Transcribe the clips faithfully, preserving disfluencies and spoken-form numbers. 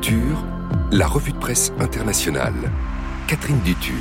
Culture, la revue de presse internationale. Catherine Duthu.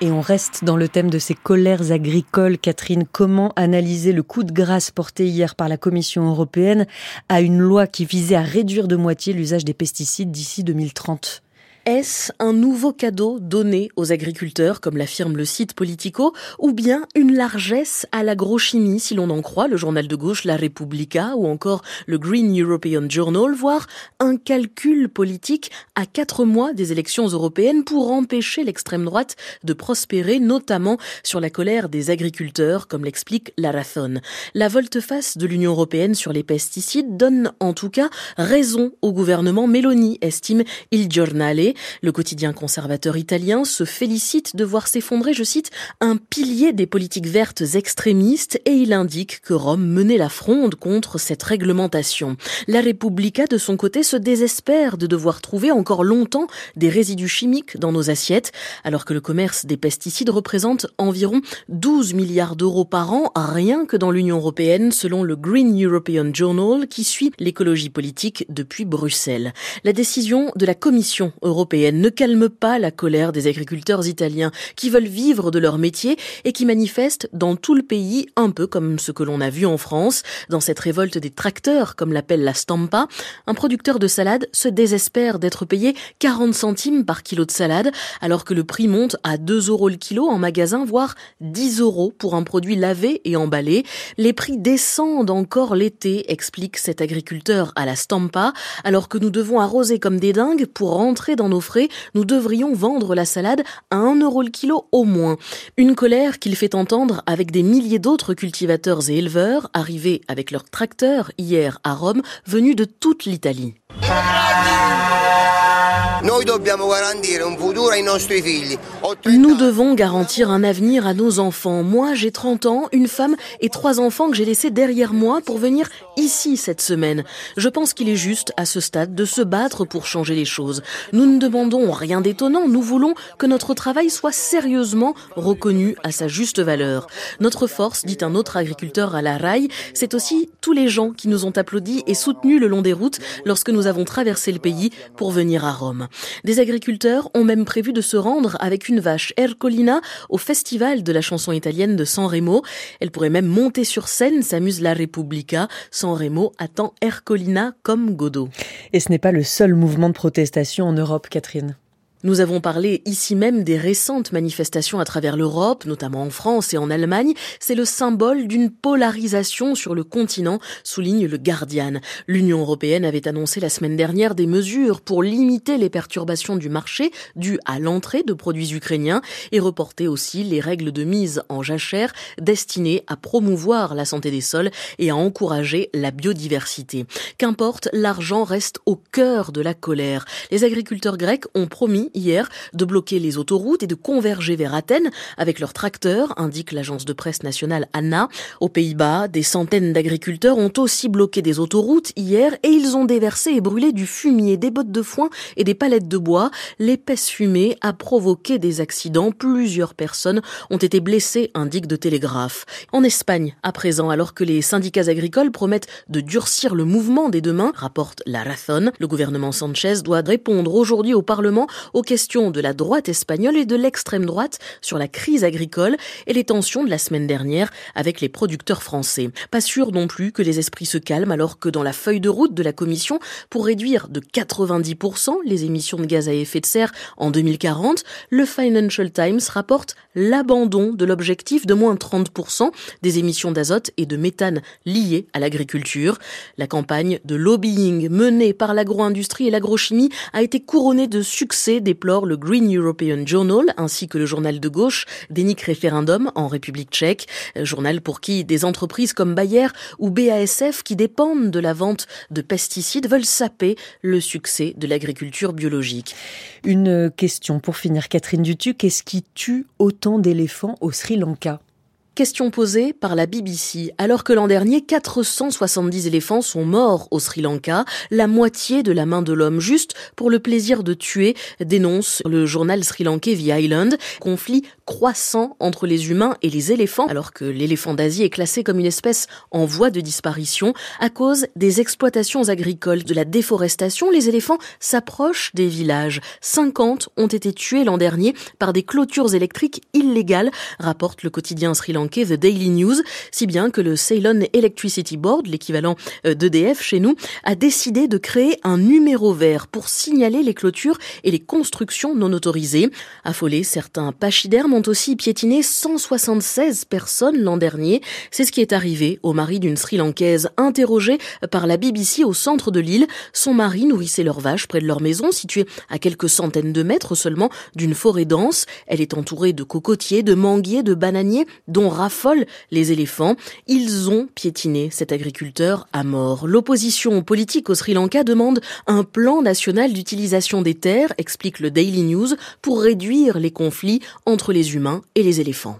Et on reste dans le thème de ces colères agricoles. Catherine, comment analyser le coup de grâce porté hier par la Commission européenne à une loi qui visait à réduire de moitié l'usage des pesticides d'ici deux mille trente ? Est-ce un nouveau cadeau donné aux agriculteurs, comme l'affirme le site Politico, ou bien une largesse à l'agrochimie, si l'on en croit le journal de gauche La Repubblica ou encore le Green European Journal, voire un calcul politique à quatre mois des élections européennes pour empêcher l'extrême droite de prospérer, notamment sur la colère des agriculteurs, comme l'explique La Razón. La volte-face de l'Union européenne sur les pesticides donne en tout cas raison au gouvernement Meloni, estime Il Giornale. Le quotidien conservateur italien se félicite de voir s'effondrer, je cite, un pilier des politiques vertes extrémistes, et il indique que Rome menait la fronde contre cette réglementation. La Repubblica, de son côté, se désespère de devoir trouver encore longtemps des résidus chimiques dans nos assiettes, alors que le commerce des pesticides représente environ douze milliards d'euros par an, rien que dans l'Union européenne, selon le Green European Journal, qui suit l'écologie politique depuis Bruxelles. La décision de la Commission européenne ne calme pas la colère des agriculteurs italiens qui veulent vivre de leur métier et qui manifestent dans tout le pays, un peu comme ce que l'on a vu en France, dans cette révolte des tracteurs, comme l'appelle la Stampa. Un producteur de salade se désespère d'être payé quarante centimes par kilo de salade, alors que le prix monte à deux euros le kilo en magasin, voire dix euros pour un produit lavé et emballé. Les prix descendent encore l'été, explique cet agriculteur à la Stampa, alors que nous devons arroser comme des dingues pour rentrer dans nos frais, nous devrions vendre la salade à un euro le kilo au moins. Une colère qu'il fait entendre avec des milliers d'autres cultivateurs et éleveurs arrivés avec leurs tracteurs hier à Rome, venus de toute l'Italie. Nous devons garantir un avenir à nos enfants. Moi, j'ai trente ans, une femme et trois enfants que j'ai laissés derrière moi pour venir ici cette semaine. Je pense qu'il est juste, à ce stade, de se battre pour changer les choses. Nous ne demandons rien d'étonnant. Nous voulons que notre travail soit sérieusement reconnu à sa juste valeur. Notre force, dit un autre agriculteur à la R A I, c'est aussi tous les gens qui nous ont applaudis et soutenus le long des routes lorsque nous avons traversé le pays pour venir à Rome. Des agriculteurs ont même prévu de se rendre avec une vache, Ercolina, au festival de la chanson italienne de Sanremo. Elle pourrait même monter sur scène, s'amuse La Repubblica. Sanremo attend Ercolina comme Godot. Et ce n'est pas le seul mouvement de protestation en Europe, Catherine. Nous avons parlé ici même des récentes manifestations à travers l'Europe, notamment en France et en Allemagne. C'est le symbole d'une polarisation sur le continent, souligne le Guardian. L'Union européenne avait annoncé la semaine dernière des mesures pour limiter les perturbations du marché dues à l'entrée de produits ukrainiens et reporter aussi les règles de mise en jachère destinées à promouvoir la santé des sols et à encourager la biodiversité. Qu'importe, l'argent reste au cœur de la colère. Les agriculteurs grecs ont promis hier de bloquer les autoroutes et de converger vers Athènes avec leurs tracteurs, indique l'agence de presse nationale A N A. Aux Pays-Bas, des centaines d'agriculteurs ont aussi bloqué des autoroutes hier et ils ont déversé et brûlé du fumier, des bottes de foin et des palettes de bois. L'épaisse fumée a provoqué des accidents. Plusieurs personnes ont été blessées, indique The Telegraph. En Espagne, à présent, alors que les syndicats agricoles promettent de durcir le mouvement dès demain, rapporte La Razón, le gouvernement Sanchez doit répondre aujourd'hui au Parlement aux questions de la droite espagnole et de l'extrême droite sur la crise agricole et les tensions de la semaine dernière avec les producteurs français. Pas sûr non plus que les esprits se calment, alors que dans la feuille de route de la Commission pour réduire de quatre-vingt-dix pour cent les émissions de gaz à effet de serre en deux mille quarante, le Financial Times rapporte l'abandon de l'objectif de moins trente pour cent des émissions d'azote et de méthane liées à l'agriculture. La campagne de lobbying menée par l'agro-industrie et l'agrochimie a été couronnée de succès, déplore le Green European Journal, ainsi que le journal de gauche Deník Referendum en République tchèque, journal pour qui des entreprises comme Bayer ou B A S F qui dépendent de la vente de pesticides veulent saper le succès de l'agriculture biologique. Une question pour finir, Catherine Duthu, qu'est-ce qui tue autant d'éléphants au Sri Lanka ? Question posée par la B B C. Alors que l'an dernier, quatre cent soixante-dix éléphants sont morts au Sri Lanka, la moitié de la main de l'homme, juste pour le plaisir de tuer, dénonce le journal sri-lankais The Island. Conflit croissant entre les humains et les éléphants, alors que l'éléphant d'Asie est classé comme une espèce en voie de disparition à cause des exploitations agricoles, de la déforestation. Les éléphants s'approchent des villages. cinquante ont été tués l'an dernier par des clôtures électriques illégales, rapporte le quotidien sri-lankais The Daily News, si bien que le Ceylon Electricity Board, l'équivalent d'E D F chez nous, a décidé de créer un numéro vert pour signaler les clôtures et les constructions non autorisées. Affolés, certains pachydermes ont aussi piétiné cent soixante-seize personnes l'an dernier. C'est ce qui est arrivé au mari d'une Sri-Lankaise interrogée par la B B C au centre de l'île. Son mari nourrissait leurs vaches près de leur maison, située à quelques centaines de mètres seulement d'une forêt dense. Elle est entourée de cocotiers, de manguiers, de bananiers, dont raffolent les éléphants. Ils ont piétiné cet agriculteur à mort. L'opposition politique au Sri Lanka demande un plan national d'utilisation des terres, explique le Daily News, pour réduire les conflits entre les humains et les éléphants.